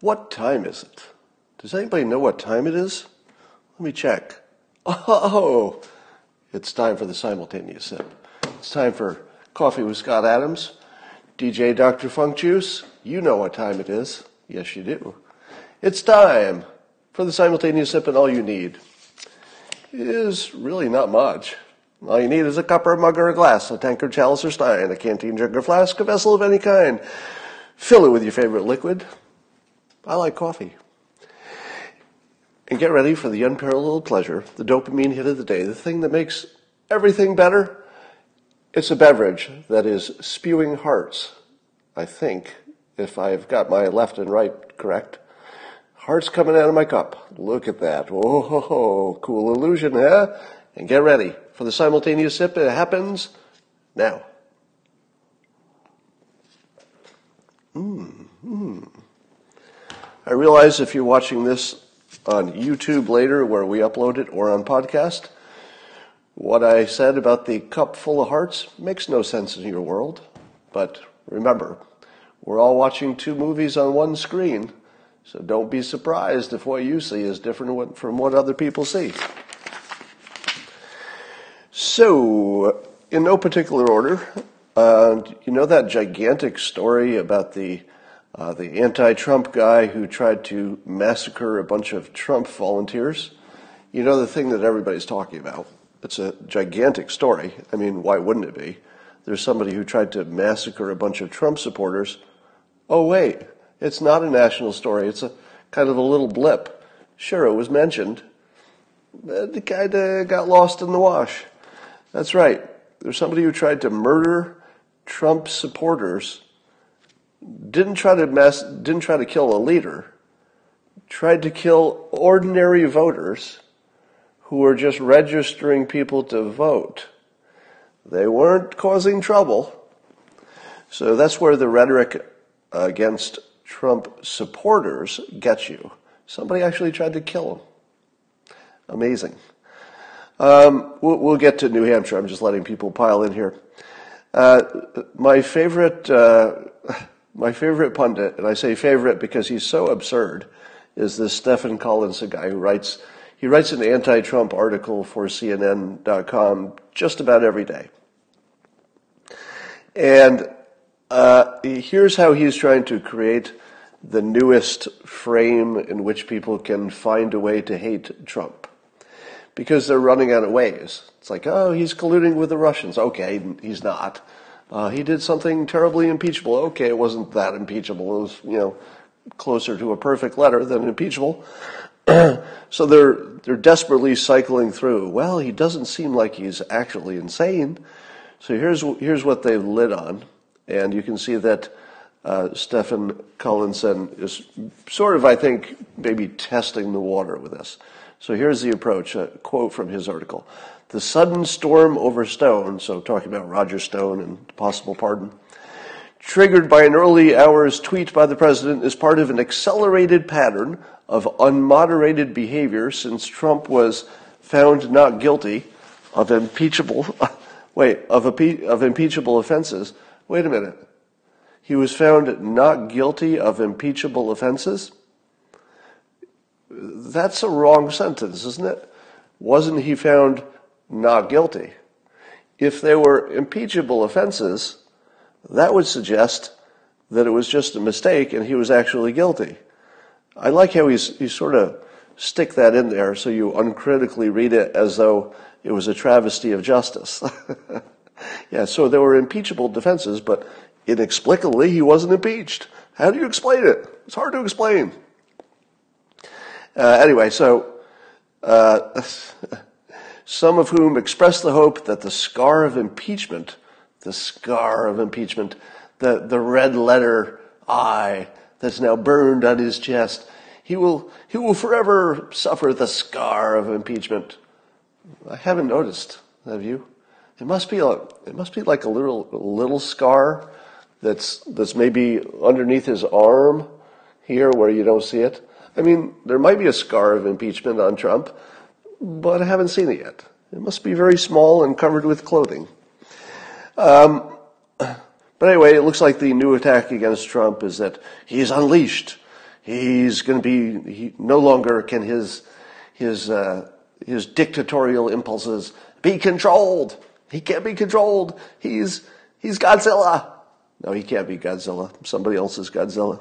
What time is it? Does anybody know what time it is? Let me check. Oh, it's time for the simultaneous sip. It's time for Coffee with Scott Adams, DJ Dr. Funk Juice. You know what time it is. Yes, you do. It's time for the simultaneous sip, and all you need is really not much. All you need is a cup or a mug or a glass, a tankard, chalice, or stein, a canteen, jug, or flask, a vessel of any kind. Fill it with your favorite liquid. I like coffee. And get ready for the unparalleled pleasure, the dopamine hit of the day, the thing that makes everything better. It's a beverage that is spewing hearts, I think, if I've got my left and right correct. Hearts coming out of my cup. Look at that. Whoa, cool illusion, eh? And get ready for the simultaneous sip. It happens now. I realize if you're watching this on YouTube later where we upload it or on podcast, what I said about the cup full of hearts makes no sense in your world. But remember, we're all watching two movies on one screen, so don't be surprised if what you see is different from what other people see. So, in no particular order, you know that gigantic story about the anti-Trump guy who tried to massacre a bunch of Trump volunteers? You know, the thing that everybody's talking about. It's a gigantic story. I mean, why wouldn't it be? There's somebody who tried to massacre a bunch of Trump supporters. Oh, wait. It's not a national story. It's a kind of a little blip. Sure, it was mentioned. But the guy got lost in the wash. That's right. There's somebody who tried to murder Trump supporters. Didn't try to kill a leader. Tried to kill ordinary voters who were just registering people to vote. They weren't causing trouble. So that's where the rhetoric against Trump supporters gets you. Somebody actually tried to kill him. Amazing. We'll get to New Hampshire. I'm just letting people pile in here. My favorite pundit, and I say favorite because he's so absurd, is this Stephen Collinson guy who writes. He writes an anti-Trump article for CNN.com just about every day. And here's how he's trying to create the newest frame in which people can find a way to hate Trump, because they're running out of ways. It's like, oh, he's colluding with the Russians. Okay, he's not. He did something terribly impeachable. Okay, it wasn't that impeachable. It was, you know, closer to a perfect letter than impeachable. So they're desperately cycling through. Well, he doesn't seem like he's actually insane. So here's what they've lit on, and you can see that Stephen Collinson is sort of, I think, maybe testing the water with this. So here's the approach. A quote from his article: "The sudden storm over Stone," so talking about Roger Stone and possible pardon, "triggered by an early hours tweet by the president is part of an accelerated pattern of unmoderated behavior since Trump was found not guilty of impeachable offenses." Wait a minute. He was found not guilty of impeachable offenses? That's a wrong sentence, isn't it? Wasn't he found not guilty? If they were impeachable offenses, that would suggest that it was just a mistake and he was actually guilty. I like how he sort of stick that in there so you uncritically read it as though it was a travesty of justice. Yeah, so there were impeachable defenses, but inexplicably he wasn't impeached. How do you explain it? It's hard to explain. Anyway, so some of whom expressed the hope that the scar of impeachment the red letter I that's now burned on his chest. He will forever suffer the scar of impeachment. I haven't noticed, have you? It must be like a little scar that's maybe underneath his arm here where you don't see it. I mean, there might be a scar of impeachment on Trump, but I haven't seen it yet. It must be very small and covered with clothing. But anyway, it looks like the new attack against Trump is that he's unleashed. He's going to be, no longer can his dictatorial impulses be controlled. He can't be controlled. He's Godzilla. No, he can't be Godzilla. Somebody else is Godzilla.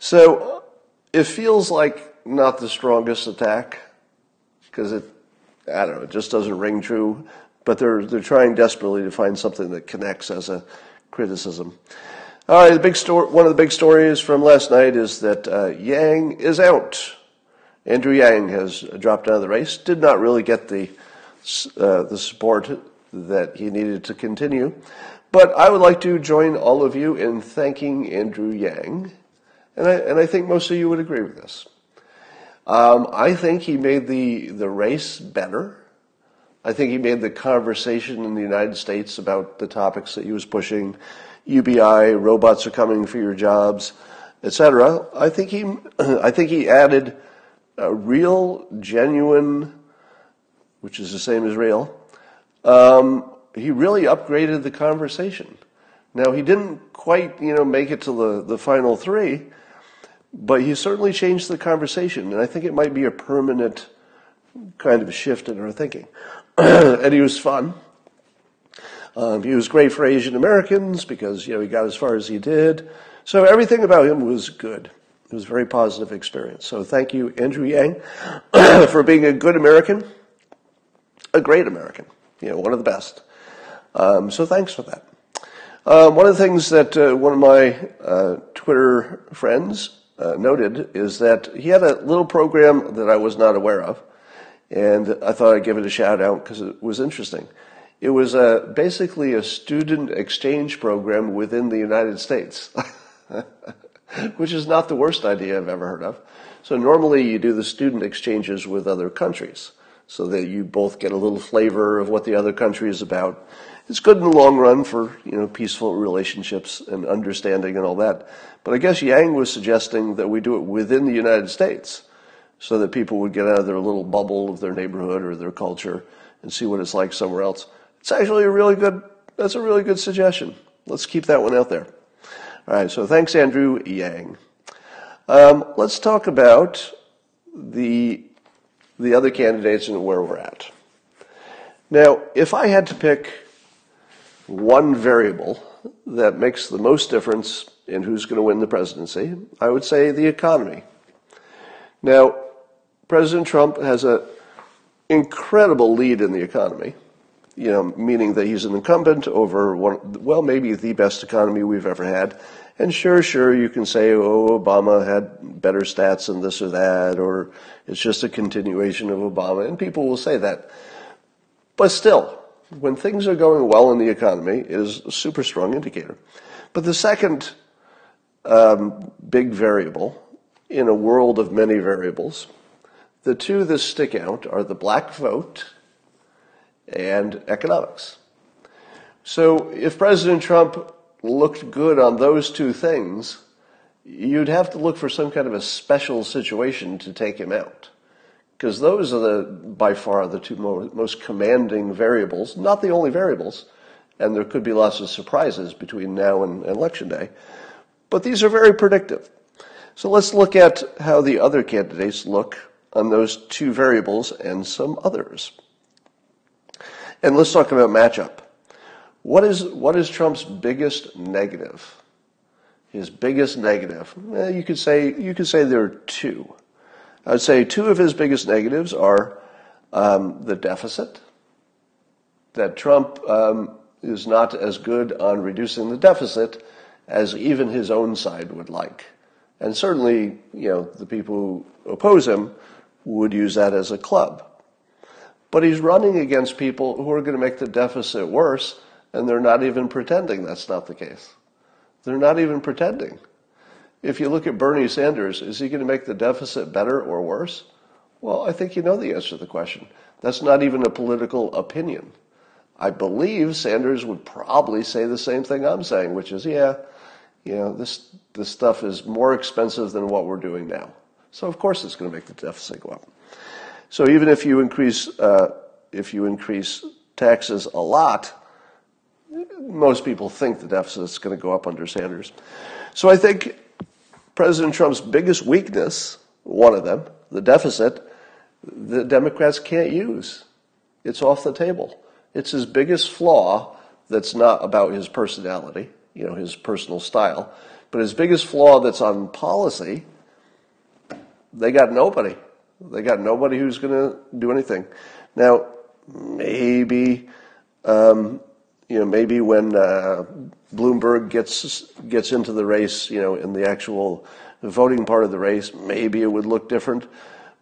So it feels like not the strongest attack because I don't know, it just doesn't ring true. But they're trying desperately to find something that connects as a criticism. All right, one of the big stories from last night is that Yang is out. Andrew Yang has dropped out of the race. Did not really get the support that he needed to continue. But I would like to join all of you in thanking Andrew Yang, and I think most of you would agree with this. I think he made the race better. I think he made the conversation in the United States about the topics that he was pushing, UBI, robots are coming for your jobs, etc. I think he added a real, genuine, which is the same as real. He really upgraded the conversation. Now he didn't quite, make it to the final three, but he certainly changed the conversation, and I think it might be a permanent kind of shift in our thinking. And he was fun. He was great for Asian Americans because he got as far as he did. So everything about him was good. It was a very positive experience. So thank you, Andrew Yang, for being a good American, a great American, one of the best. So thanks for that. One of the things that one of my Twitter friends noted is that he had a little program that I was not aware of, and I thought I'd give it a shout out because it was interesting. It was basically a student exchange program within the United States, which is not the worst idea I've ever heard of. So normally you do the student exchanges with other countries so that you both get a little flavor of what the other country is about. It's good in the long run for, peaceful relationships and understanding and all that. But I guess Yang was suggesting that we do it within the United States, so that people would get out of their little bubble of their neighborhood or their culture and see what it's like somewhere else. It's actually that's a really good suggestion. Let's keep that one out there. All right, so thanks, Andrew Yang. Let's talk about the other candidates and where we're at. Now, if I had to pick one variable that makes the most difference in who's going to win the presidency, I would say the economy. Now, President Trump has an incredible lead in the economy, meaning that he's an incumbent over maybe the best economy we've ever had. And sure, you can say, Obama had better stats than this or that, or it's just a continuation of Obama, and people will say that. But still, when things are going well in the economy, it is a super strong indicator. But the second big variable, in a world of many variables, the two that stick out are the black vote and economics. So if President Trump looked good on those two things, you'd have to look for some kind of a special situation to take him out, because those are by far the two most commanding variables, not the only variables, and there could be lots of surprises between now and Election Day, but these are very predictive. So let's look at how the other candidates look on those two variables and some others. And let's talk about matchup. What is Trump's biggest negative? His biggest negative. Well, you could say there are two. I would say two of his biggest negatives are the deficit. That Trump is not as good on reducing the deficit as even his own side would like. And certainly, the people who oppose him would use that as a club. But he's running against people who are going to make the deficit worse, and they're not even pretending that's not the case. They're not even pretending. If you look at Bernie Sanders, is he going to make the deficit better or worse? Well, I think the answer to the question. That's not even a political opinion. I believe Sanders would probably say the same thing I'm saying, which is, this stuff is more expensive than what we're doing now. So of course it's going to make the deficit go up. So even if you increase if you increase taxes a lot, most people think the deficit's going to go up under Sanders. So I think President Trump's biggest weakness, one of them, the deficit, the Democrats can't use. It's off the table. It's his biggest flaw that's not about his personality, you know, his personal style, but his biggest flaw that's on policy. They got nobody. They got nobody who's going to do anything. Now, maybe, maybe when Bloomberg gets into the race, you know, in the actual voting part of the race, maybe it would look different.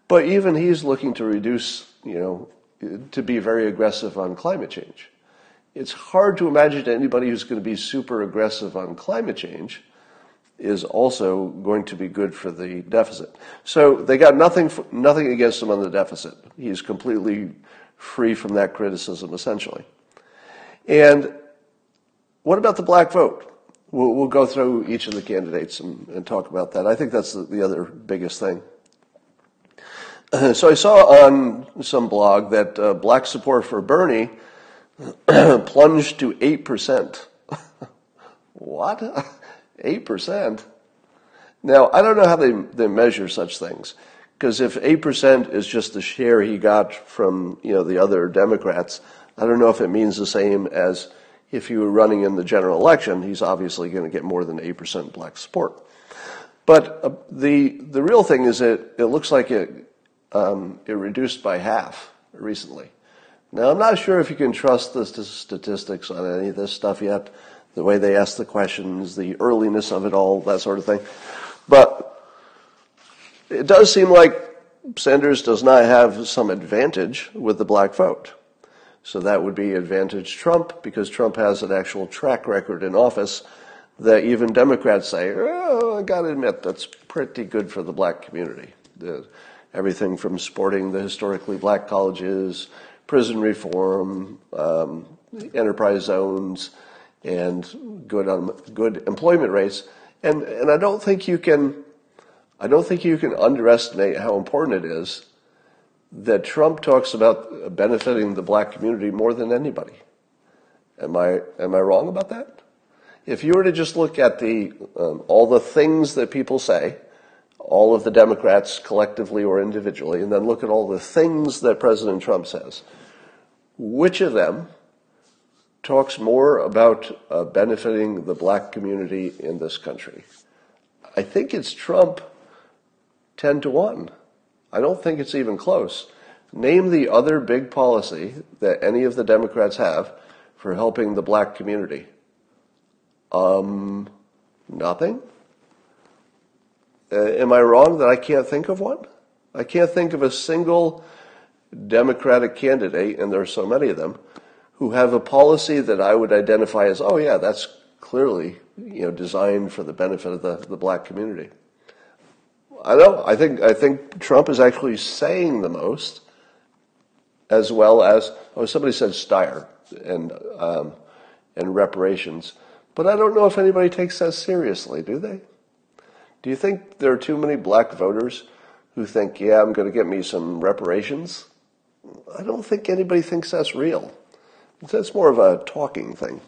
But even he's looking to reduce, to be very aggressive on climate change. It's hard to imagine anybody who's going to be super aggressive on climate change is also going to be good for the deficit. So they got nothing against him on the deficit. He's completely free from that criticism, essentially. And what about the black vote? We'll go through each of the candidates and talk about that. I think that's the other biggest thing. So I saw on some blog that black support for Bernie plunged to 8%. What? 8%? Now, I don't know how they measure such things, because if 8% is just the share he got from the other Democrats, I don't know if it means the same as if he were running in the general election. He's obviously going to get more than 8% black support. But the real thing is it looks like it reduced by half recently. Now, I'm not sure if you can trust the statistics on any of this stuff yet, the way they ask the questions, the earliness of it all, that sort of thing. But it does seem like Sanders does not have some advantage with the black vote. So that would be advantage Trump, because Trump has an actual track record in office that even Democrats say, oh, I got to admit, that's pretty good for the black community. Everything from supporting the historically black colleges, prison reform, enterprise zones, and good employment rates, and I don't think you can underestimate how important it is that Trump talks about benefiting the black community more than anybody. Am I wrong about that? If you were to just look at the all the things that people say, all of the Democrats collectively or individually, and then look at all the things that President Trump says, which of them talks more about benefiting the black community in this country? I think it's Trump 10-1. I don't think it's even close. Name the other big policy that any of the Democrats have for helping the black community. Nothing? Am I wrong that I can't think of one? I can't think of a single Democratic candidate, and there are so many of them, who have a policy that I would identify as, oh yeah, that's clearly designed for the benefit of the black community. I know. I think Trump is actually saying the most, as well as somebody said Steyer and reparations, but I don't know if anybody takes that seriously, do they? Do you think there are too many black voters who think, yeah, I'm going to get me some reparations? I don't think anybody thinks that's real. That's more of a talking thing.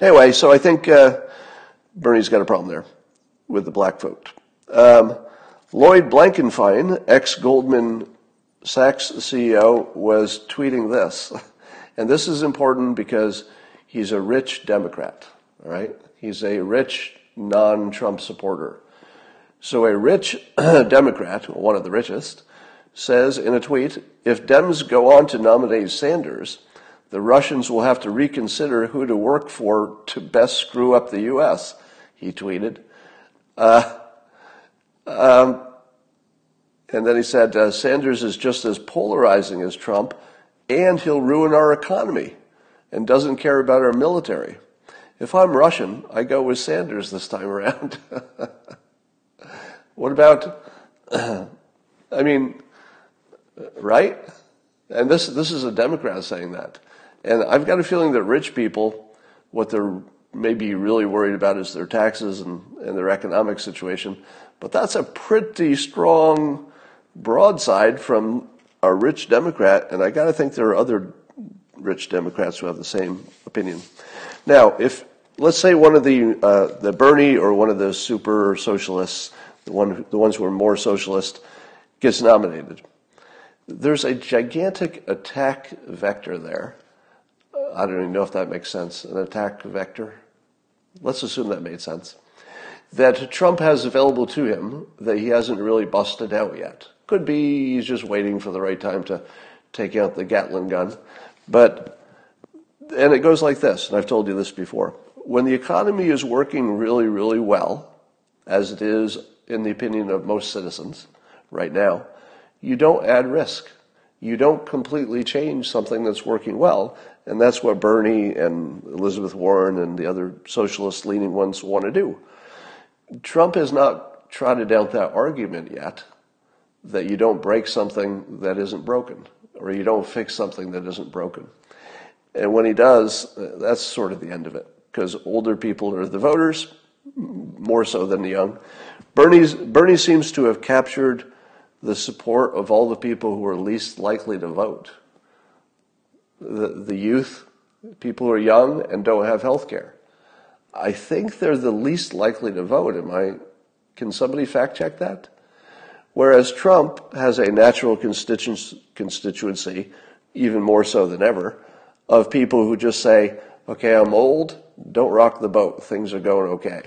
Anyway, so I think Bernie's got a problem there with the black vote. Lloyd Blankfein, ex-Goldman Sachs CEO, was tweeting this. And this is important because he's a rich Democrat, all right? He's a rich non-Trump supporter. So a rich Democrat, one of the richest, says in a tweet, if Dems go on to nominate Sanders, the Russians will have to reconsider who to work for to best screw up the U.S., he tweeted. And then he said, Sanders is just as polarizing as Trump, and he'll ruin our economy and doesn't care about our military. If I'm Russian, I go with Sanders this time around. What about, right? And this is a Democrat saying that. And I've got a feeling that rich people, what they're maybe really worried about is their taxes and their economic situation. But that's a pretty strong broadside from a rich Democrat, and I got to think there are other rich Democrats who have the same opinion. Now, if let's say one of the Bernie or one of the super socialists, the ones who are more socialist, gets nominated, there's a gigantic attack vector there. I don't even know if that makes sense. An attack vector. Let's assume that made sense. That Trump has available to him that he hasn't really busted out yet. Could be he's just waiting for the right time to take out the Gatling gun. And it goes like this, and I've told you this before. When the economy is working really, really well, as it is in the opinion of most citizens right now, you don't add risk. You don't completely change something that's working well, and that's what Bernie and Elizabeth Warren and the other socialist-leaning ones want to do. Trump has not trotted out that argument yet, that you don't break something that isn't broken, or you don't fix something that isn't broken. And when he does, that's sort of the end of it, because older people are the voters, more so than the young. Bernie seems to have captured the support of all the people who are least likely to vote. The youth, people who are young and don't have health care. I think they're the least likely to vote. Can somebody fact check that? Whereas Trump has a natural constituency, even more so than ever, of people who just say, okay, I'm old, don't rock the boat, things are going okay.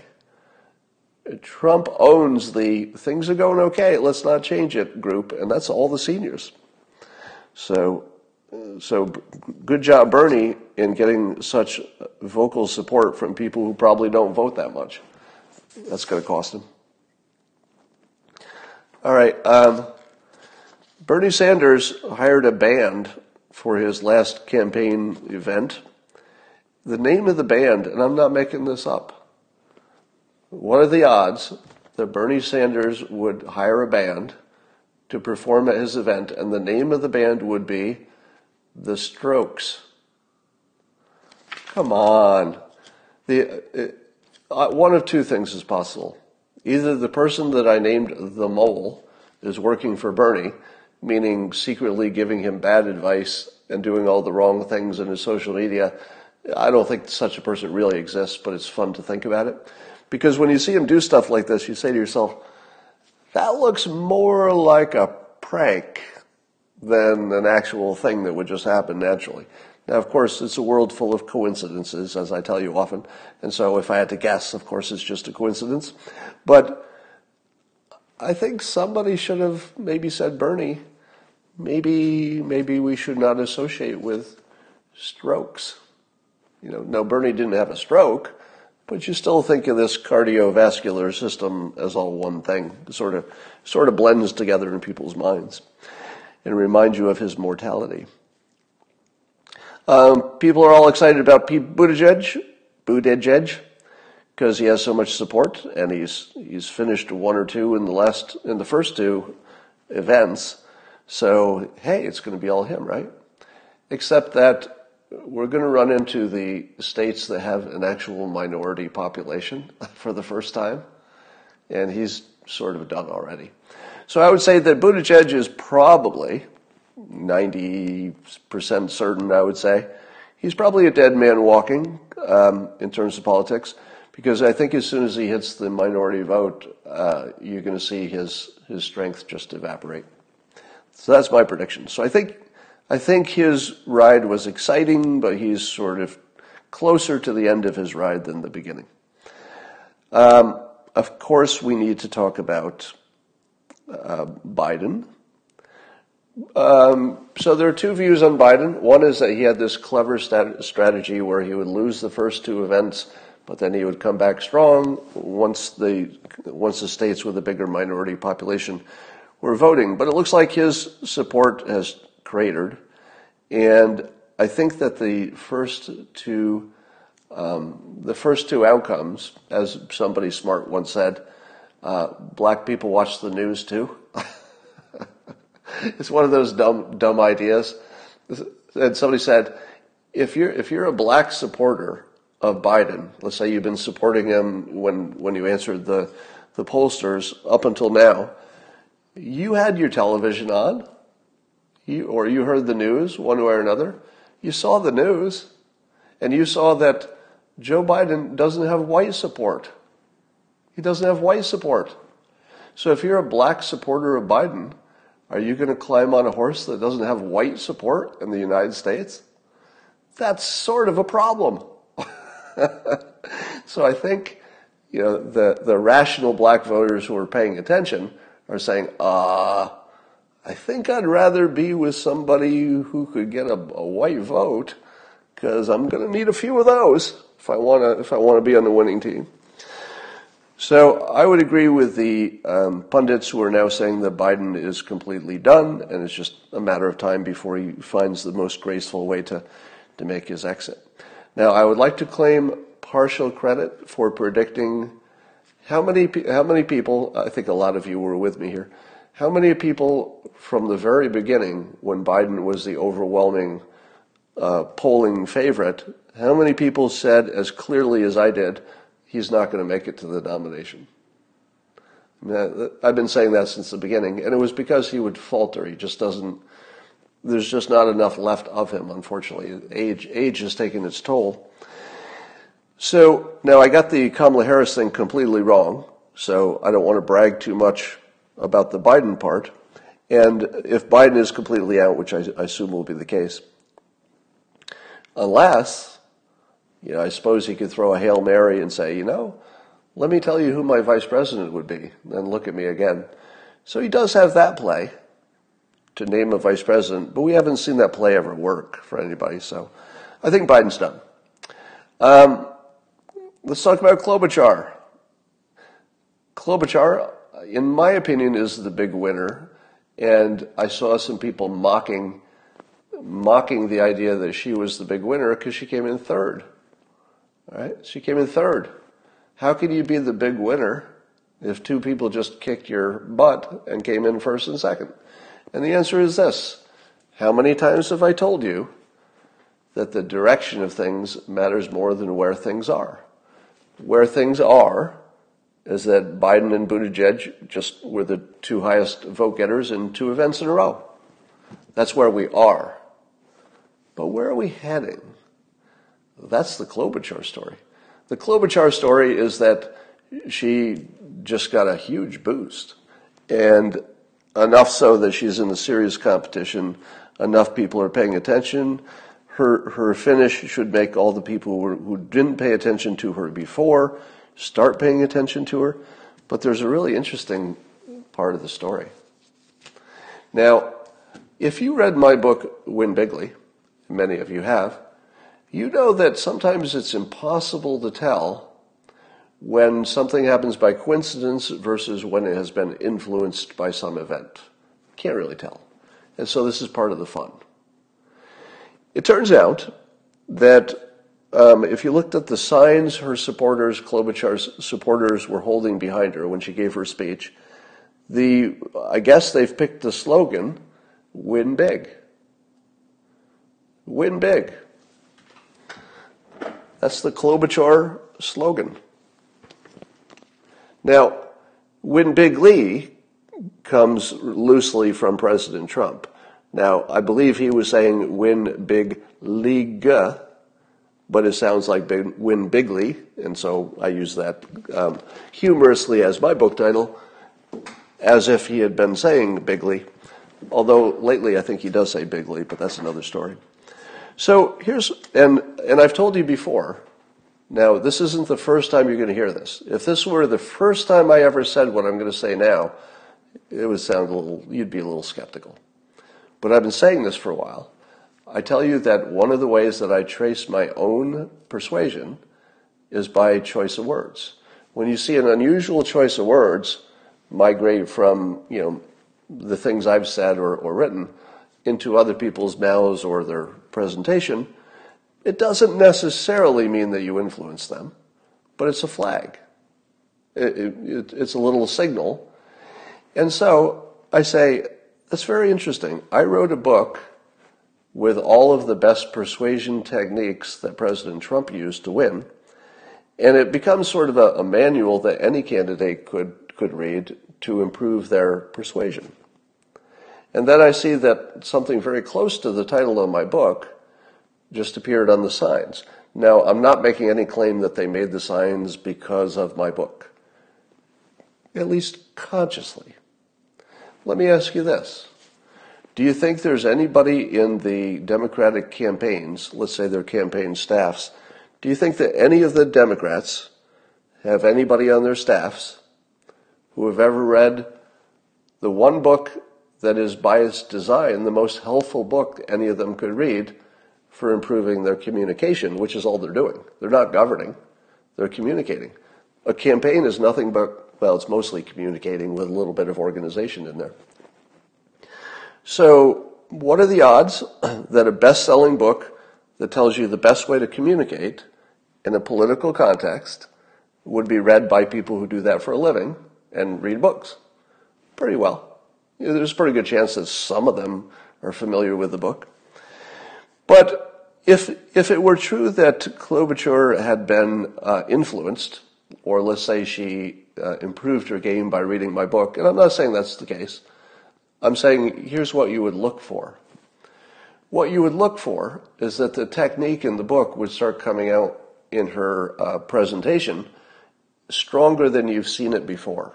Trump owns the things are going okay, let's not change it group, and that's all the seniors. So good job, Bernie, in getting such vocal support from people who probably don't vote that much. That's going to cost him. All right. Bernie Sanders hired a band for his last campaign event. The name of the band, and I'm not making this up, what are the odds that Bernie Sanders would hire a band to perform at his event, and the name of the band would be The Strokes? Come on. One of two things is possible. Either the person that I named the mole is working for Bernie, meaning secretly giving him bad advice and doing all the wrong things in his social media. I don't think such a person really exists, but it's fun to think about it. Because when you see him do stuff like this, you say to yourself, that looks more like a prank than an actual thing that would just happen naturally. Now, of course, it's a world full of coincidences, as I tell you often. And so if I had to guess, of course, it's just a coincidence. But I think somebody should have maybe said, Bernie, maybe we should not associate with strokes. You know, no, Bernie didn't have a stroke, but you still think of this cardiovascular system as all one thing. It sort of blends together in people's minds and remind you of his mortality. People are all excited about Buttigieg, because he has so much support, and he's finished one or two in the first two events. So hey, it's going to be all him, right? Except that we're going to run into the states that have an actual minority population for the first time, and he's sort of done already. So I would say that Buttigieg is probably 90% certain, I would say. He's probably a dead man walking in terms of politics, because I think as soon as he hits the minority vote, you're going to see his strength just evaporate. So that's my prediction. So I think his ride was exciting, but he's sort of closer to the end of his ride than the beginning. Of course, we need to talk about Biden. So there are two views on Biden. One is that he had this clever strategy where he would lose the first two events, but then he would come back strong once the states with a bigger minority population were voting. But it looks like his support has cratered, and I think that the first two outcomes, as somebody smart once said, black people watch the news too. It's one of those dumb ideas. And somebody said, if you're a black supporter of Biden, let's say you've been supporting him when you answered the pollsters up until now, you had your television on, you heard the news one way or another. You saw the news, and you saw that Joe Biden doesn't have white support. He doesn't have white support. So if you're a black supporter of Biden, are you going to climb on a horse that doesn't have white support in the United States? That's sort of a problem. So I think, you know, the rational black voters who are paying attention are saying, I think I'd rather be with somebody who could get a white vote, because I'm going to need a few of those if I want to be on the winning team. So I would agree with the pundits who are now saying that Biden is completely done and it's just a matter of time before he finds the most graceful way to make his exit. Now, I would like to claim partial credit for predicting how many people, I think a lot of you were with me here, how many people from the very beginning when Biden was the overwhelming polling favorite, how many people said as clearly as I did, he's not going to make it to the nomination. I mean, I've been saying that since the beginning, and it was because he would falter. He just doesn't, there's just not enough left of him, unfortunately. Age has taken its toll. So now I got the Kamala Harris thing completely wrong, so I don't want to brag too much about the Biden part. And if Biden is completely out, which I assume will be the case, unless, you know, I suppose he could throw a Hail Mary and say, you know, let me tell you who my vice president would be, then look at me again. So he does have that play to name a vice president, but we haven't seen that play ever work for anybody. So I think Biden's done. Let's talk about Klobuchar. Klobuchar, in my opinion, is the big winner. And I saw some people mocking the idea that she was the big winner because she came in third. All right, she came in third. How can you be the big winner if two people just kicked your butt and came in first and second? And the answer is this. How many times have I told you that the direction of things matters more than where things are? Where things are is that Biden and Buttigieg just were the two highest vote-getters in two events in a row. That's where we are. But where are we heading? That's the Klobuchar story. The Klobuchar story is that she just got a huge boost, and enough so that she's in a serious competition. Enough people are paying attention. Her finish should make all the people who didn't pay attention to her before start paying attention to her. But there's a really interesting part of the story. Now, if you read my book, Win Bigly, many of you have, you know that sometimes it's impossible to tell when something happens by coincidence versus when it has been influenced by some event. Can't really tell. And so this is part of the fun. It turns out that if you looked at the signs her supporters, Klobuchar's supporters, were holding behind her when she gave her speech, I guess they've picked the slogan, "Win big. Win big." That's the Klobuchar slogan. Now, Win Bigly comes loosely from President Trump. Now, I believe he was saying Win Big League, but it sounds like Win Bigly, and so I use that humorously as my book title, as if he had been saying Bigly, although lately I think he does say Bigly, but that's another story. So here's, and I've told you before, now this isn't the first time you're going to hear this. If this were the first time I ever said what I'm going to say now, it would sound you'd be a little skeptical. But I've been saying this for a while. I tell you that one of the ways that I trace my own persuasion is by choice of words. When you see an unusual choice of words migrate from, you know, the things I've said or written into other people's mouths or their presentation, it doesn't necessarily mean that you influence them, but it's a flag. It's a little signal. And so I say, that's very interesting. I wrote a book with all of the best persuasion techniques that President Trump used to win, and it becomes sort of a manual that any candidate could read to improve their persuasion. And then I see that something very close to the title of my book just appeared on the signs. Now, I'm not making any claim that they made the signs because of my book, at least consciously. Let me ask you this. Do you think there's anybody in the Democratic campaigns, let's say their campaign staffs, do you think that any of the Democrats have anybody on their staffs who have ever read the one book that is by its design the most helpful book any of them could read for improving their communication, which is all they're doing? They're not governing, they're communicating. A campaign is nothing but, well, it's mostly communicating with a little bit of organization in there. So what are the odds that a best-selling book that tells you the best way to communicate in a political context would be read by people who do that for a living and read books? Pretty well. You know, there's a pretty good chance that some of them are familiar with the book. But if it were true that Klobuchar had been influenced, or let's say she improved her game by reading my book, and I'm not saying that's the case, I'm saying here's what you would look for. What you would look for is that the technique in the book would start coming out in her presentation stronger than you've seen it before.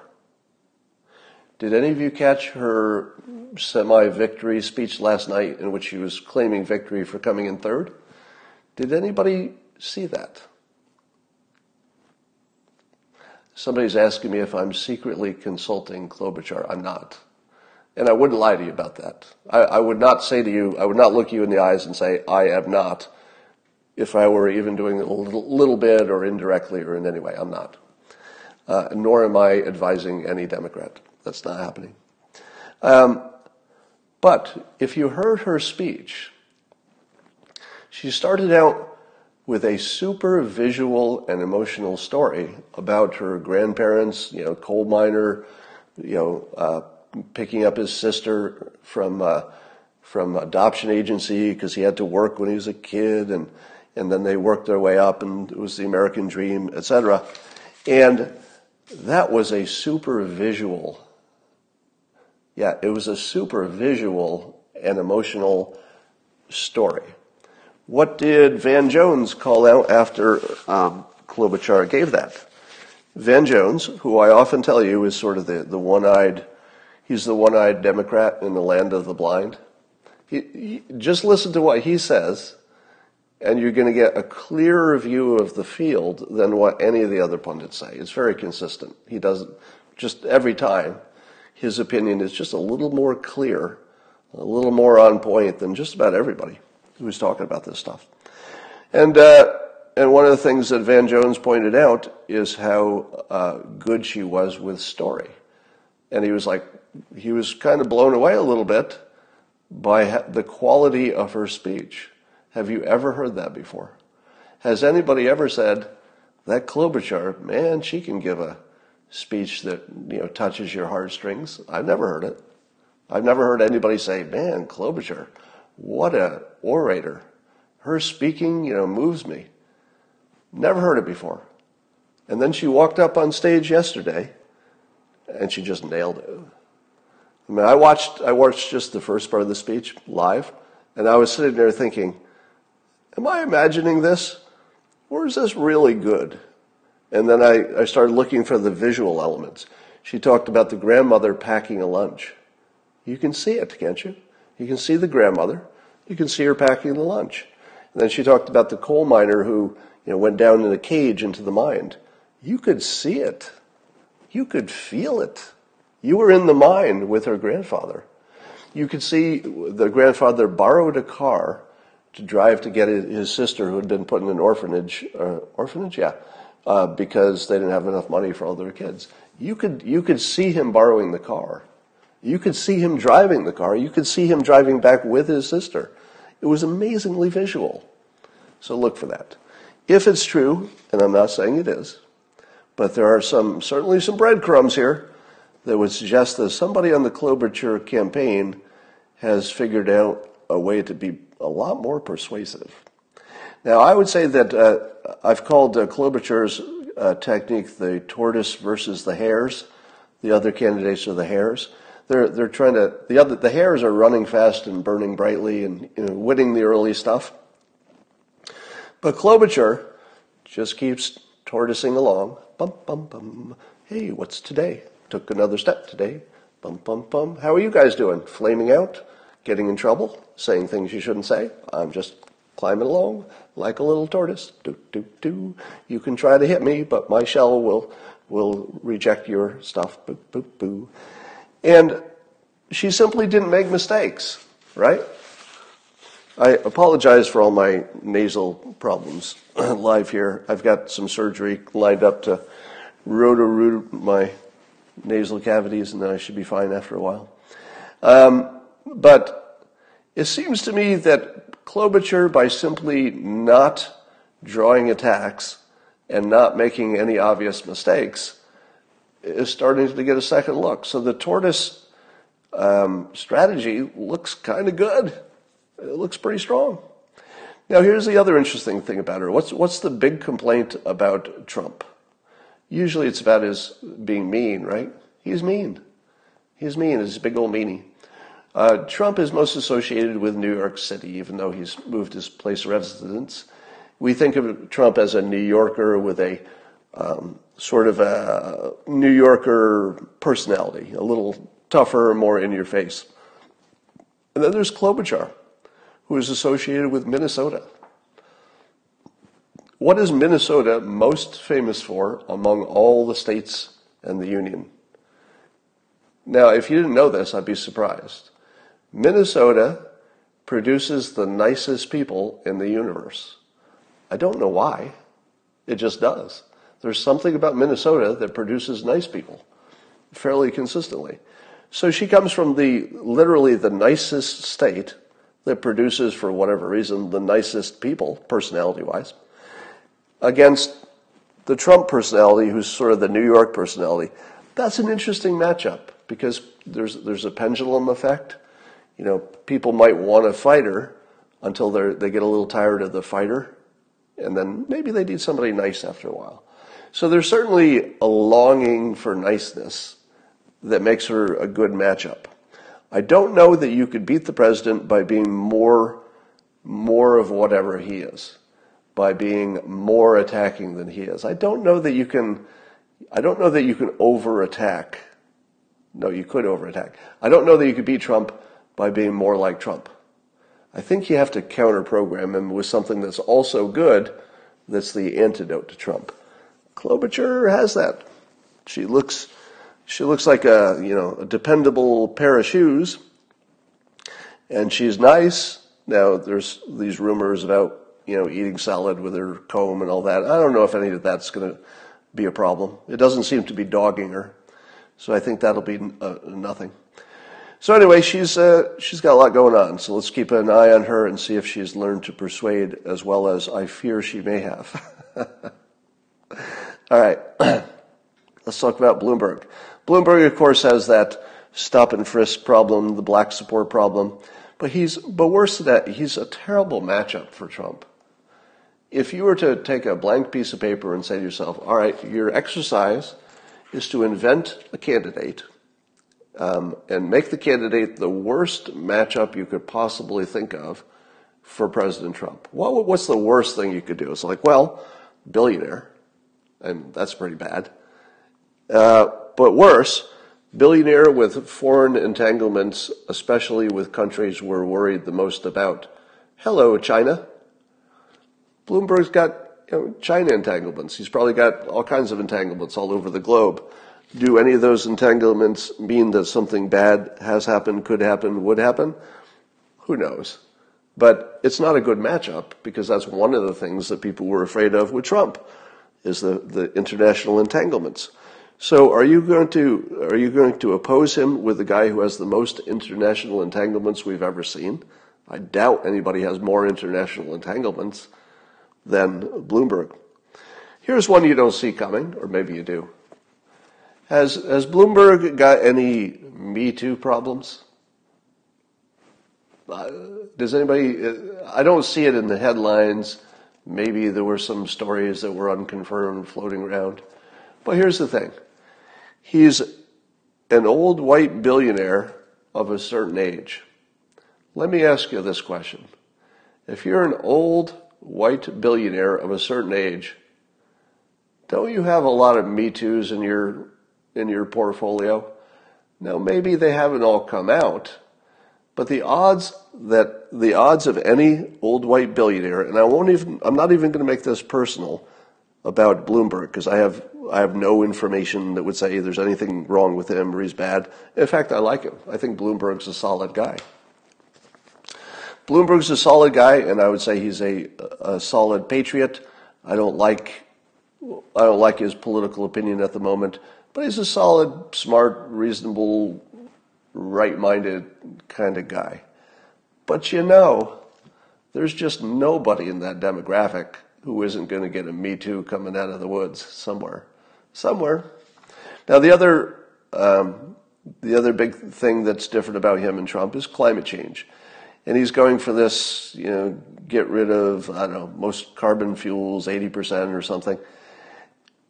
Did any of you catch her semi-victory speech last night in which she was claiming victory for coming in third? Did anybody see that? Somebody's asking me if I'm secretly consulting Klobuchar. I'm not. And I wouldn't lie to you about that. I would not say to you, I would not look you in the eyes and say, I am not, if I were even doing it a little bit or indirectly or in any way. I'm not. Nor am I advising any Democrat. That's not happening. But if you heard her speech, she started out with a super visual and emotional story about her grandparents, you know, coal miner, you know, picking up his sister from adoption agency because he had to work when he was a kid, and then they worked their way up, and it was the American dream, etc. And that was a super visual. Yeah, it was a super visual and emotional story. What did Van Jones call out after Klobuchar gave that? Van Jones, who I often tell you is sort of the one-eyed. He's the one-eyed Democrat in the land of the blind. He just listen to what he says, and you're going to get a clearer view of the field than what any of the other pundits say. It's very consistent. He doesn't, just every time, his opinion is just a little more clear, a little more on point than just about everybody who's talking about this stuff. And one of the things that Van Jones pointed out is how good she was with story. And he was like, he was kind of blown away a little bit by the quality of her speech. Have you ever heard that before? Has anybody ever said, that Klobuchar, man, she can give a speech that, you know, touches your heartstrings? I've never heard it. I've never heard anybody say, man, Klobuchar, what a orator. Her speaking, you know, moves me. Never heard it before. And then she walked up on stage yesterday, and she just nailed it. I mean, I watched just the first part of the speech live, and I was sitting there thinking, am I imagining this? Or is this really good? And then I started looking for the visual elements. She talked about the grandmother packing a lunch. You can see it, can't you? You can see the grandmother. You can see her packing the lunch. And then she talked about the coal miner who, you know, went down in a cage into the mine. You could see it. You could feel it. You were in the mine with her grandfather. You could see the grandfather borrowed a car to drive to get his sister who had been put in an orphanage, because they didn't have enough money for all their kids. You could see him borrowing the car. You could see him driving the car. You could see him driving back with his sister. It was amazingly visual. So look for that. If it's true, and I'm not saying it is, but there are certainly some breadcrumbs here that would suggest that somebody on the Klobuchar campaign has figured out a way to be a lot more persuasive. Now, I would say that I've called Klobuchar's technique the tortoise versus the hares. The other candidates are the hares. They're trying to the hairs are running fast and burning brightly and winning the early stuff. But Klobuchar just keeps tortoising along. Bum bum bum. Hey, what's today? Took another step today. Bum bum bum. How are you guys doing? Flaming out, getting in trouble, saying things you shouldn't say. I'm just climbing along like a little tortoise. Do do do. You can try to hit me, but my shell will reject your stuff. Boo boo boo. And she simply didn't make mistakes, right? I apologize for all my nasal problems live here. I've got some surgery lined up to roto-root my nasal cavities, and then I should be fine after a while. But it seems to me that Klobuchar, by simply not drawing attacks and not making any obvious mistakes, is starting to get a second look. So the tortoise strategy looks kind of good. It looks pretty strong. Now, here's the other interesting thing about her. What's the big complaint about Trump? Usually it's about his being mean, right? He's mean. He's mean. He's a big old meanie. Trump is most associated with New York City, even though he's moved his place of residence. We think of Trump as a New Yorker with a sort of a New Yorker personality, a little tougher, more in your face. And then there's Klobuchar, who is associated with Minnesota. What is Minnesota most famous for among all the states and the union? Now, if you didn't know this, I'd be surprised. Minnesota produces the nicest people in the universe. I don't know why. It just does. There's something about Minnesota that produces nice people fairly consistently. So she comes from literally the nicest state that produces, for whatever reason, the nicest people, personality-wise, against the Trump personality, who's sort of the New York personality. That's an interesting matchup because there's a pendulum effect. You know, people might want a fighter until they get a little tired of the fighter, and then maybe they need somebody nice after a while. So there's certainly a longing for niceness that makes her a good matchup. I don't know that you could beat the president by being more of whatever he is, by being more attacking than he is. I don't know that you can over-attack. No, you could over-attack. I don't know that you could beat Trump by being more like Trump. I think you have to counter-program him with something that's also good, that's the antidote to Trump. Klobuchar has that. She looks like a dependable pair of shoes, and she's nice. Now there's these rumors about eating salad with her comb and all that. I don't know if any of that's going to be a problem. It doesn't seem to be dogging her, so I think that'll be nothing. So anyway, she's got a lot going on. So let's keep an eye on her and see if she's learned to persuade as well as I fear she may have. All right, let's talk about Bloomberg. Bloomberg, of course, has that stop and frisk problem, the black support problem, but worse than that, he's a terrible matchup for Trump. If you were to take a blank piece of paper and say to yourself, all right, your exercise is to invent a candidate and make the candidate the worst matchup you could possibly think of for President Trump. What's the worst thing you could do? It's like, well, billionaire. And that's pretty bad. But worse, billionaire with foreign entanglements, especially with countries we're worried the most about. Hello, China. Bloomberg's got China entanglements. He's probably got all kinds of entanglements all over the globe. Do any of those entanglements mean that something bad has happened, could happen, would happen? Who knows? But it's not a good matchup because that's one of the things that people were afraid of with Trump. Is the international entanglements. So are you going to oppose him with the guy who has the most international entanglements we've ever seen? I doubt anybody has more international entanglements than Bloomberg. Here's one you don't see coming, or maybe you do. Has Bloomberg got any Me Too problems? Does anybody? I don't see it in the headlines. Maybe there were some stories that were unconfirmed floating around. But here's the thing. He's an old white billionaire of a certain age. Let me ask you this question. If you're an old white billionaire of a certain age, don't you have a lot of Me Too's in your portfolio? Now, maybe they haven't all come out, but the odds of any old white billionaire, and I'm not even going to make this personal about Bloomberg, because I have no information that would say there's anything wrong with him or he's bad. In fact, I like him. I think Bloomberg's a solid guy. Bloomberg's a solid guy, and I would say he's a solid patriot. I don't like his political opinion at the moment, but he's a solid, smart, reasonable, right-minded kind of guy. But there's just nobody in that demographic who isn't going to get a Me Too coming out of the woods somewhere. Now, the other big thing that's different about him and Trump is climate change. And he's going for this, get rid of, I don't know, most carbon fuels, 80% or something.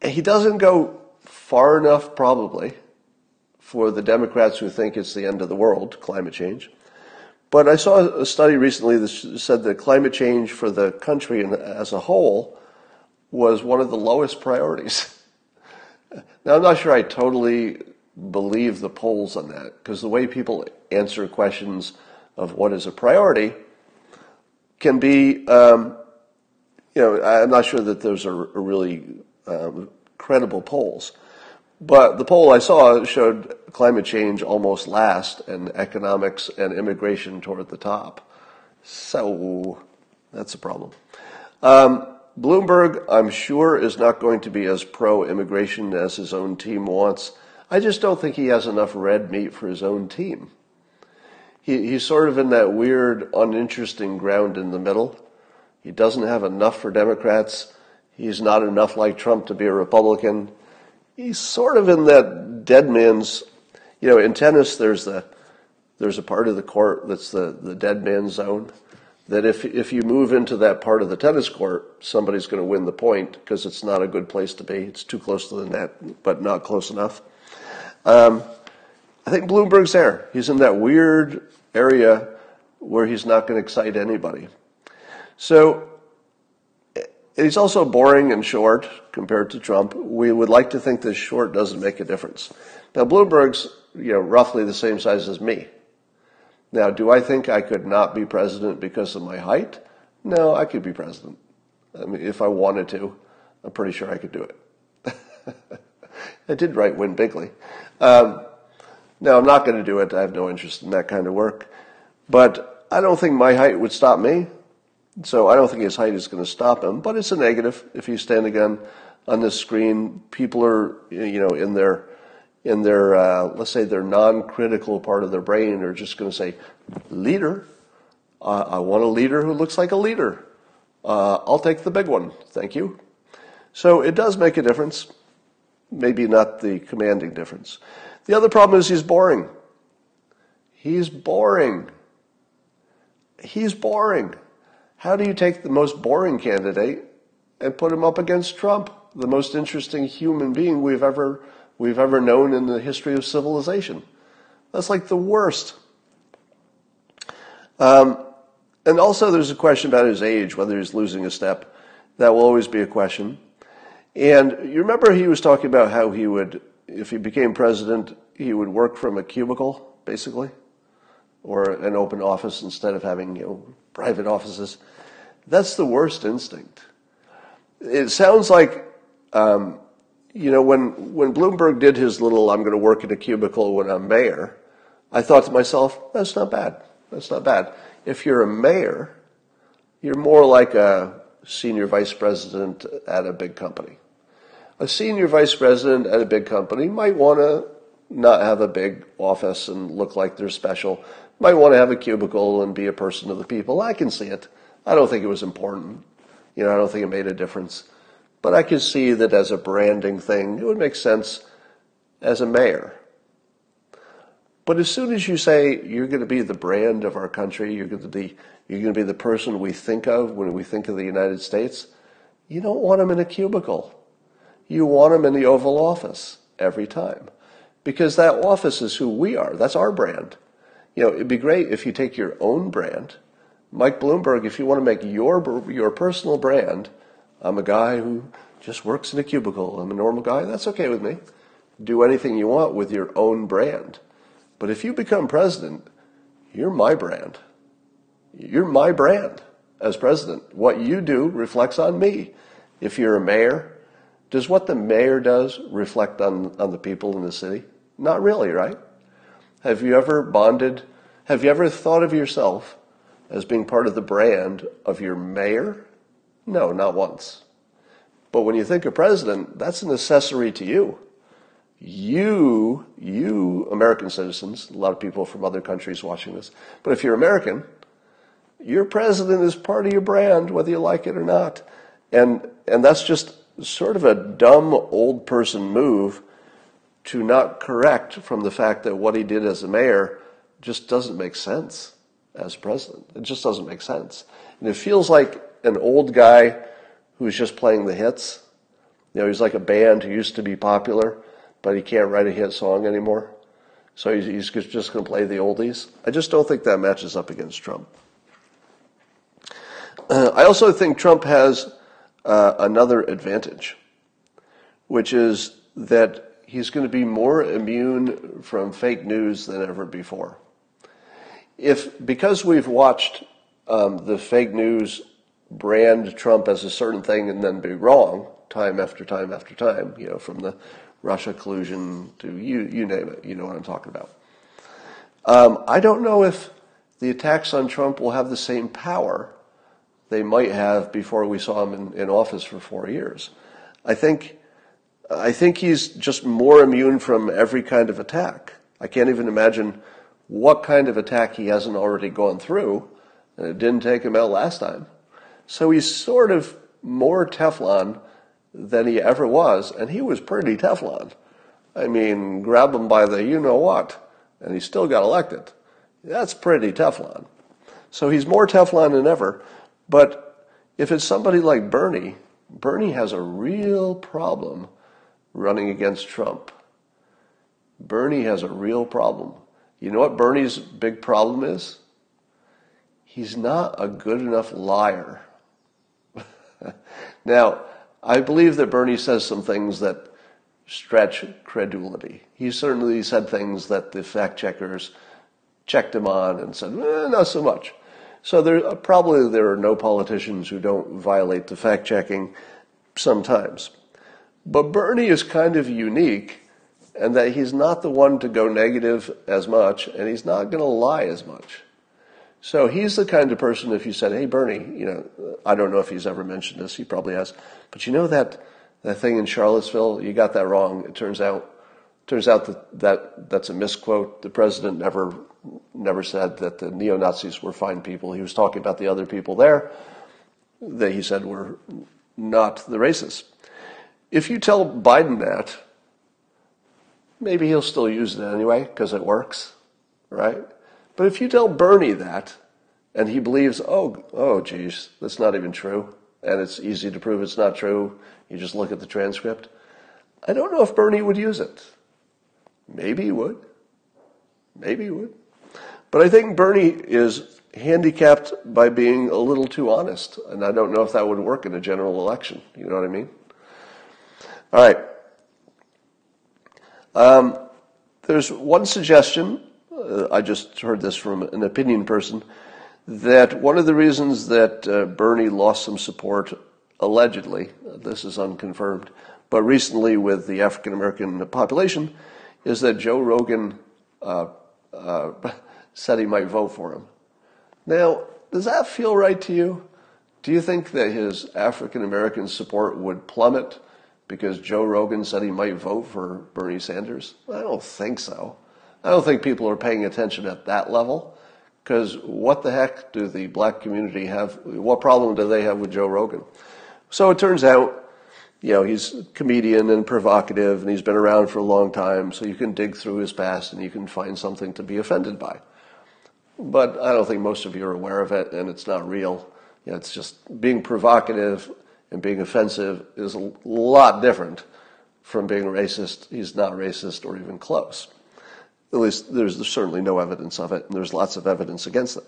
And he doesn't go far enough, probably, for the Democrats who think it's the end of the world, climate change. But I saw a study recently that said that climate change for the country as a whole was one of the lowest priorities. Now, I'm not sure I totally believe the polls on that, because the way people answer questions of what is a priority can be, I'm not sure that those are really credible polls. But the poll I saw showed climate change almost last and economics and immigration toward the top. So that's a problem. Bloomberg, I'm sure, is not going to be as pro-immigration as his own team wants. I just don't think he has enough red meat for his own team. He's sort of in that weird, uninteresting ground in the middle. He doesn't have enough for Democrats. He's not enough like Trump to be a Republican. He's sort of in that dead man's, in tennis there's a part of the court that's the dead man's zone, that if you move into that part of the tennis court, somebody's going to win the point because it's not a good place to be. It's too close to the net, but not close enough. I think Bloomberg's there. He's in that weird area where he's not going to excite anybody. So he's also boring and short compared to Trump. We would like to think that short doesn't make a difference. Now, Bloomberg's, roughly the same size as me. Now, do I think I could not be president because of my height? No, I could be president. I mean, if I wanted to, I'm pretty sure I could do it. I did write Win Bigly. Now, I'm not going to do it. I have no interest in that kind of work. But I don't think my height would stop me. So I don't think his height is going to stop him, but it's a negative if he's standing on this screen. People are, in their let's say their non-critical part of their brain are just going to say, leader. I want a leader who looks like a leader. I'll take the big one, thank you. So it does make a difference, maybe not the commanding difference. The other problem is he's boring. He's boring. He's boring. How do you take the most boring candidate and put him up against Trump, the most interesting human being we've ever known in the history of civilization? That's like the worst. And also there's a question about his age, whether he's losing a step. That will always be a question. And you remember he was talking about how he would, if he became president, he would work from a cubicle, basically, or an open office instead of having, private offices. That's the worst instinct. It sounds like, when Bloomberg did his little, I'm going to work in a cubicle when I'm mayor, I thought to myself, that's not bad. That's not bad. If you're a mayor, you're more like a senior vice president at a big company. A senior vice president at a big company might want to not have a big office and look like they're special, might want to have a cubicle and be a person of the people. I can see it. I don't think it was important. I don't think it made a difference. But I can see that as a branding thing, it would make sense as a mayor. But as soon as you say you're going to be the brand of our country, you're going to be the person we think of when we think of the United States, you don't want them in a cubicle. You want them in the Oval Office every time. because that office is who we are. That's our brand. You know, it'd be great if you take your own brand. Mike Bloomberg, if you want to make your personal brand, I'm a guy who just works in a cubicle, I'm a normal guy, that's okay with me. Do anything you want with your own brand. But if you become president, you're my brand. You're my brand as president. What you do reflects on me. If you're a mayor, does what the mayor does reflect on the people in the city? Not really, right? Have you ever bonded? Have you ever thought of yourself as being part of the brand of your mayor? No, not once. But when you think of president, that's an accessory to you. You American citizens, a lot of people from other countries watching this, but if you're American, your president is part of your brand, whether you like it or not. And that's just sort of a dumb old person move to not correct from the fact that what he did as a mayor just doesn't make sense as president. It just doesn't make sense. And it feels like an old guy who's just playing the hits. You know, he's like a band who used to be popular, but he can't write a hit song anymore. So he's just going to play the oldies. I just don't think that matches up against Trump. I also think Trump has another advantage, which is that he's going to be more immune from fake news than ever before. Because we've watched the fake news brand Trump as a certain thing and then be wrong time after time after time, you know, from the Russia collusion to you name it, you know what I'm talking about. I don't know if the attacks on Trump will have the same power they might have before we saw him in office for 4 years. I think he's just more immune from every kind of attack. I can't even imagine what kind of attack he hasn't already gone through, and it didn't take him out last time. So he's sort of more Teflon than he ever was, and he was pretty Teflon. I mean, grab him by the you-know-what, and he still got elected. That's pretty Teflon. So he's more Teflon than ever, but if it's somebody like Bernie, Bernie has a real problem running against Trump. Bernie has a real problem. You know what Bernie's big problem is? He's not a good enough liar. Now, I believe that Bernie says some things that stretch credulity. He certainly said things that the fact checkers checked him on and said, not so much. So there are no politicians who don't violate the fact checking sometimes. But Bernie is kind of unique in that he's not the one to go negative as much, and he's not going to lie as much. So he's the kind of person, if you said, hey, Bernie, you know, I don't know if he's ever mentioned this, he probably has, but you know that thing in Charlottesville, you got that wrong. It turns out that's a misquote. The president never said that the neo-Nazis were fine people. He was talking about the other people there that he said were not the racists. If you tell Biden that, maybe he'll still use it anyway because it works, right? But if you tell Bernie that, and he believes, oh, geez, that's not even true, and it's easy to prove it's not true, you just look at the transcript, I don't know if Bernie would use it. Maybe he would. Maybe he would. But I think Bernie is handicapped by being a little too honest, and I don't know if that would work in a general election. You know what I mean? All right. There's one suggestion. I just heard this from an opinion person, that one of the reasons that Bernie lost some support, allegedly, this is unconfirmed, but recently with the African-American population, is that Joe Rogan said he might vote for him. Now, does that feel right to you? Do you think that his African-American support would plummet because Joe Rogan said he might vote for Bernie Sanders? I don't think so. I don't think people are paying attention at that level, because what the heck do the black community have? What problem do they have with Joe Rogan? So it turns out, you know, he's a comedian and provocative, and he's been around for a long time, so you can dig through his past and you can find something to be offended by. But I don't think most of you are aware of it, and it's not real. You know, it's just being provocative and being offensive is a lot different from being racist, he's not racist or even close. At least there's certainly no evidence of it, and there's lots of evidence against it.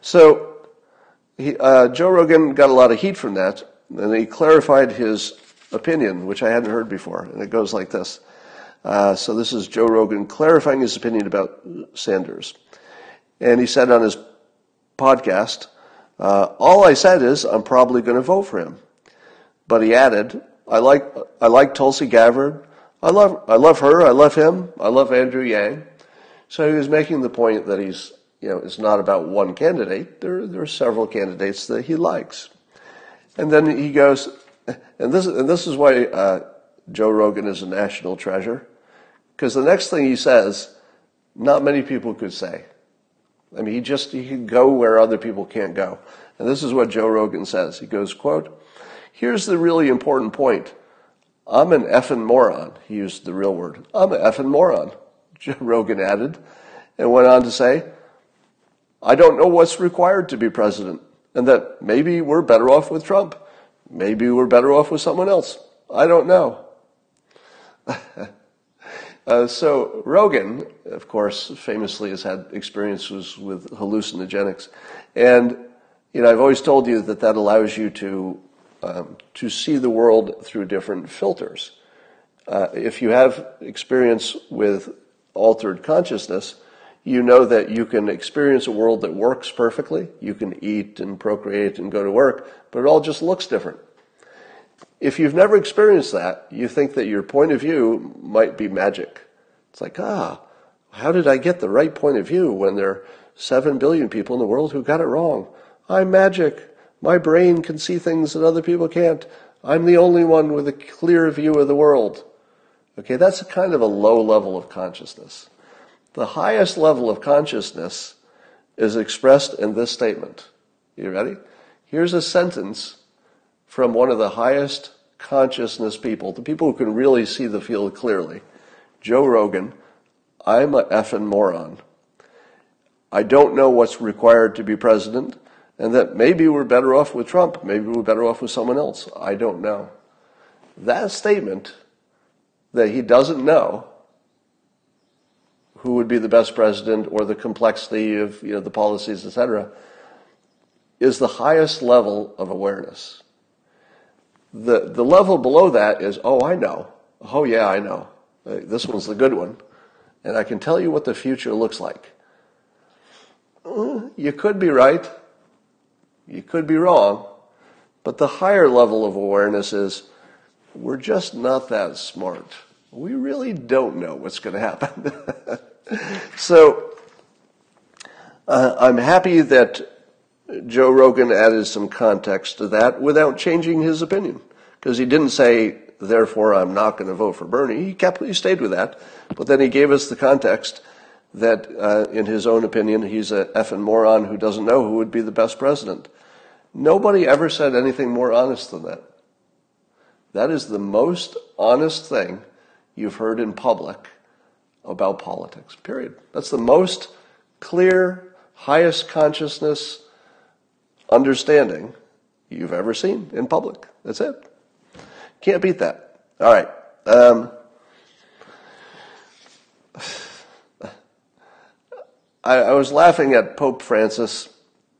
So Joe Rogan got a lot of heat from that, and he clarified his opinion, which I hadn't heard before, and it goes like this. So this is Joe Rogan clarifying his opinion about Sanders. And he said on his podcast, all I said is I'm probably going to vote for him. But he added, I like Tulsi Gabbard. I love her. I love him. I love Andrew Yang. So he was making the point that he's, you know, it's not about one candidate. There are several candidates that he likes. And then he goes, and this is why Joe Rogan is a national treasure, because the next thing he says, not many people could say. I mean, he can go where other people can't go. And this is what Joe Rogan says. He goes, quote, "Here's the really important point. I'm an effing moron." He used the real word. I'm an effing moron, Joe Rogan added, and went on to say, "I don't know what's required to be president, and that maybe we're better off with Trump. Maybe we're better off with someone else. I don't know." So Rogan, of course, famously has had experiences with hallucinogenics. And, you know, I've always told you that allows you to see the world through different filters. If you have experience with altered consciousness, you know that you can experience a world that works perfectly. You can eat and procreate and go to work, but it all just looks different. If you've never experienced that, you think that your point of view might be magic. It's like, how did I get the right point of view when there are 7 billion people in the world who got it wrong? I'm magic. My brain can see things that other people can't. I'm the only one with a clear view of the world. Okay, that's kind of a low level of consciousness. The highest level of consciousness is expressed in this statement. You ready? Here's a sentence from one of the highest consciousness people, the people who can really see the field clearly. Joe Rogan, I'm a effing moron. I don't know what's required to be president, and that maybe we're better off with Trump, maybe we're better off with someone else. I don't know. That statement that he doesn't know who would be the best president or the complexity of, you know, the policies, etc., is the highest level of awareness. The level below that is, I know. I know. This one's the good one. And I can tell you what the future looks like. You could be right. You could be wrong. But the higher level of awareness is, we're just not that smart. We really don't know what's going to happen. So I'm happy that Joe Rogan added some context to that without changing his opinion, because he didn't say, therefore, I'm not going to vote for Bernie. He stayed with that, but then he gave us the context that, in his own opinion, he's an effing moron who doesn't know who would be the best president. Nobody ever said anything more honest than that. That is the most honest thing you've heard in public about politics, period. That's the most clear, highest consciousness understanding you've ever seen in public. That's it. Can't beat that. All right. I was laughing at Pope Francis,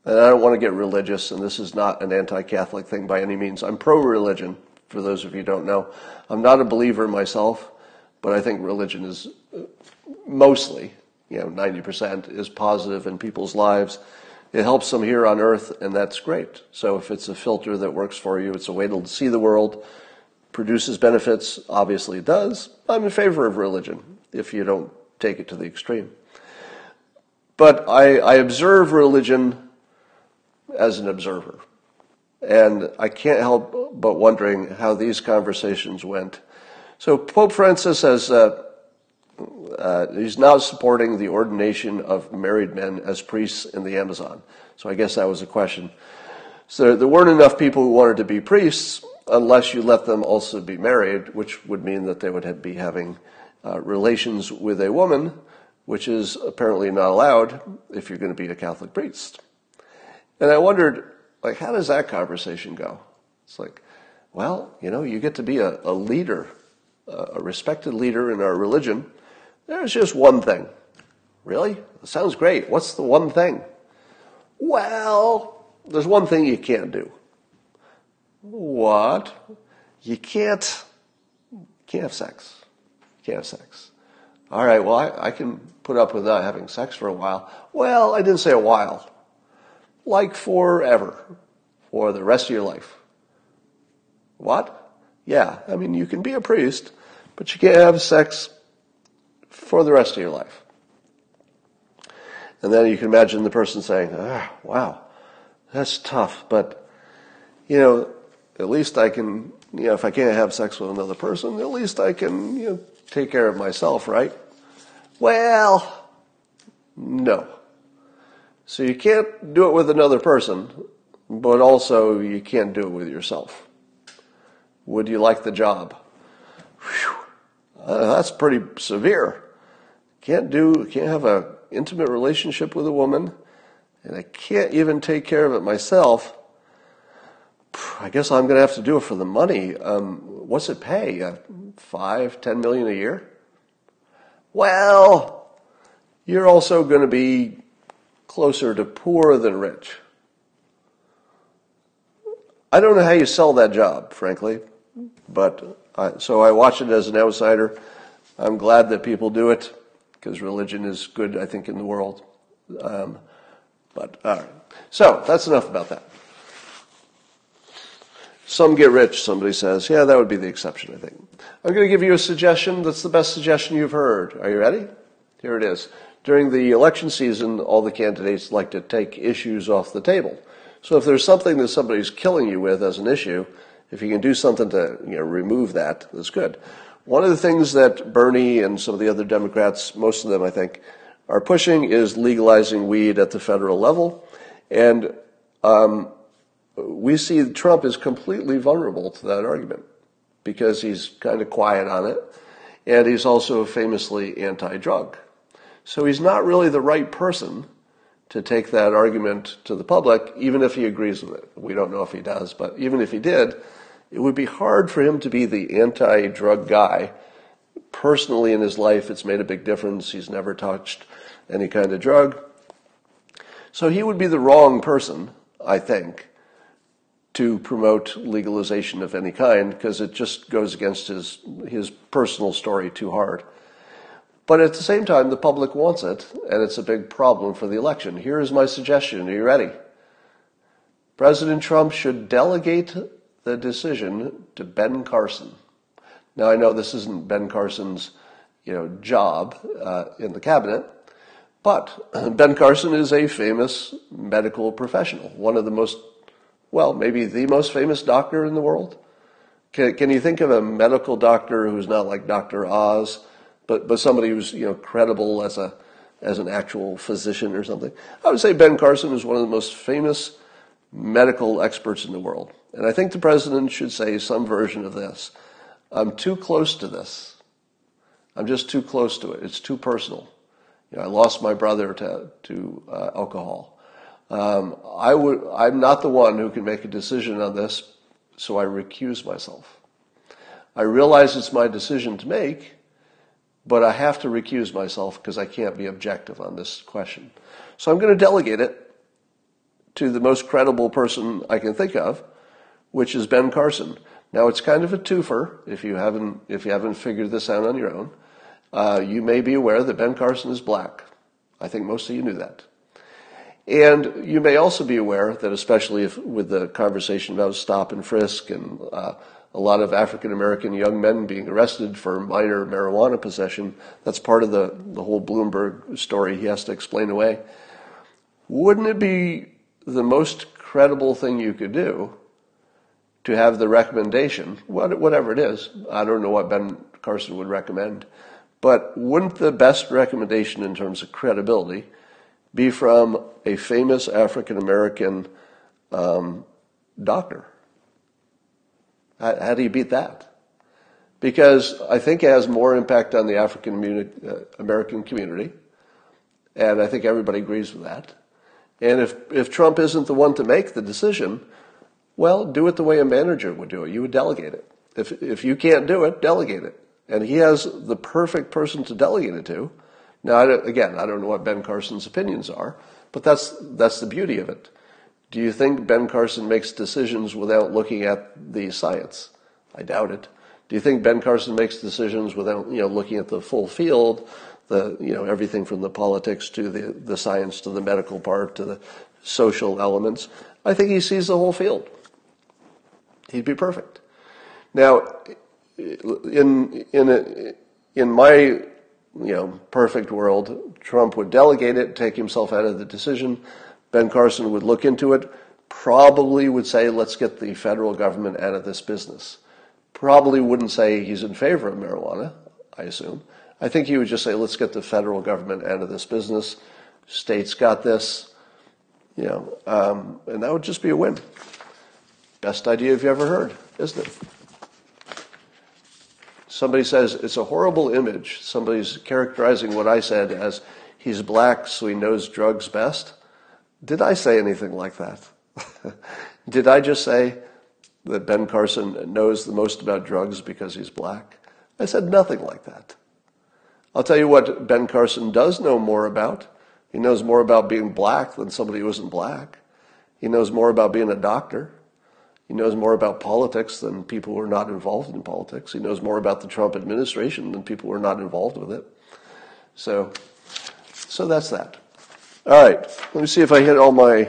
and I don't want to get religious, and this is not an anti-Catholic thing by any means. I'm pro-religion, for those of you who don't know. I'm not a believer myself, but I think religion is mostly, 90% is positive in people's lives. It helps them here on earth, and that's great. So if it's a filter that works for you, it's a way to see the world, produces benefits, obviously it does. I'm in favor of religion, if you don't take it to the extreme. But I observe religion as an observer. And I can't help but wondering how these conversations went. So Pope Francis has... he's now supporting the ordination of married men as priests in the Amazon. So I guess that was a question. So there weren't enough people who wanted to be priests unless you let them also be married, which would mean that they would be having relations with a woman, which is apparently not allowed if you're going to be a Catholic priest. And I wondered, how does that conversation go? It's like, you get to be a leader a respected leader in our religion, there's just one thing. Really? It sounds great. What's the one thing? Well, there's one thing you can't do. What? You can't have sex. You can't have sex. All right, well, I can put up with not having sex for a while. Well, I didn't say a while. Like forever, for the rest of your life. What? Yeah, I mean, you can be a priest, but you can't have sex for the rest of your life. And then you can imagine the person saying, ah, wow, that's tough, but, you know, at least I can, you know, if I can't have sex with another person, at least I can, you know, take care of myself, right? Well, no. So you can't do it with another person, but also you can't do it with yourself. Would you like the job? Whew. That's pretty severe. Can't have a intimate relationship with a woman, and I can't even take care of it myself. I guess I'm going to have to do it for the money. What's it pay? $5-10 million a year? Well, you're also going to be closer to poor than rich. I don't know how you sell that job, frankly, but so I watch it as an outsider. I'm glad that people do it, because religion is good, I think, in the world. But all right. So that's enough about that. Some get rich, somebody says. Yeah, that would be the exception, I think. I'm going to give you a suggestion that's the best suggestion you've heard. Are you ready? Here it is. During the election season, all the candidates like to take issues off the table. So if there's something that somebody's killing you with as an issue, if you can do something to, you know, remove that, that's good. One of the things that Bernie and some of the other Democrats, most of them, I think, are pushing is legalizing weed at the federal level. And we see Trump is completely vulnerable to that argument because he's kind of quiet on it, and he's also famously anti-drug. So he's not really the right person to take that argument to the public, even if he agrees with it. We don't know if he does, but even if he did, it would be hard for him to be the anti-drug guy. Personally in his life, it's made a big difference. He's never touched any kind of drug. So he would be the wrong person, I think, to promote legalization of any kind, because it just goes against his personal story too hard. But at the same time, the public wants it, and it's a big problem for the election. Here is my suggestion. Are you ready? President Trump should delegate the decision to Ben Carson. Now, I know this isn't Ben Carson's, you know, job in the cabinet, but Ben Carson is a famous medical professional, one of the most, well, maybe the most famous doctor in the world. Can you think of a medical doctor who's not like Dr. Oz, but somebody who's, you know, credible as an actual physician or something? I would say Ben Carson is one of the most famous medical experts in the world. And I think the president should say some version of this. I'm too close to this. I'm just too close to it. It's too personal. You know, I lost my brother to alcohol. I'm not the one who can make a decision on this, so I recuse myself. I realize it's my decision to make, but I have to recuse myself because I can't be objective on this question. So I'm going to delegate it to the most credible person I can think of, which is Ben Carson. Now, it's kind of a twofer if you haven't figured this out on your own. You may be aware that Ben Carson is black. I think most of you knew that. And you may also be aware that, especially with the conversation about stop and frisk and a lot of African-American young men being arrested for minor marijuana possession, that's part of the whole Bloomberg story he has to explain away. Wouldn't it be the most credible thing you could do to have the recommendation, whatever it is? I don't know what Ben Carson would recommend, but wouldn't the best recommendation in terms of credibility be from a famous African-American doctor? How do you beat that? Because I think it has more impact on the African-American community, and I think everybody agrees with that. And if Trump isn't the one to make the decision, well, do it the way a manager would do it. You would delegate it. If you can't do it, delegate it. And he has the perfect person to delegate it to. Now, I don't know what Ben Carson's opinions are, but that's the beauty of it. Do you think Ben Carson makes decisions without looking at the science? I doubt it. Do you think Ben Carson makes decisions without looking at the full field, everything from the politics to the science to the medical part to the social elements? I think he sees the whole field. He'd be perfect. Now, in my perfect world, Trump would delegate it, take himself out of the decision. Ben Carson would look into it, probably would say, let's get the federal government out of this business. Probably wouldn't say he's in favor of marijuana, I assume. I think he would just say, let's get the federal government out of this business. States got this, and that would just be a win. Best idea you've ever heard, isn't it? Somebody says, it's a horrible image. Somebody's characterizing what I said as, he's black, so he knows drugs best. Did I say anything like that? Did I just say that Ben Carson knows the most about drugs because he's black? I said nothing like that. I'll tell you what Ben Carson does know more about. He knows more about being black than somebody who isn't black. He knows more about being a doctor. He knows more about politics than people who are not involved in politics. He knows more about the Trump administration than people who are not involved with it. So that's that. All right, let me see if I hit all my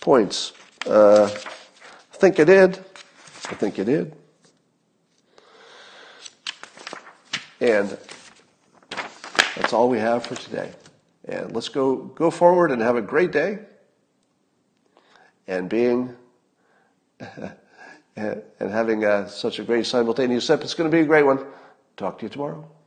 points. I think I did. And that's all we have for today. And let's go forward and have a great day. And being... and having such a great simultaneous step. It's going to be a great one. Talk to you tomorrow.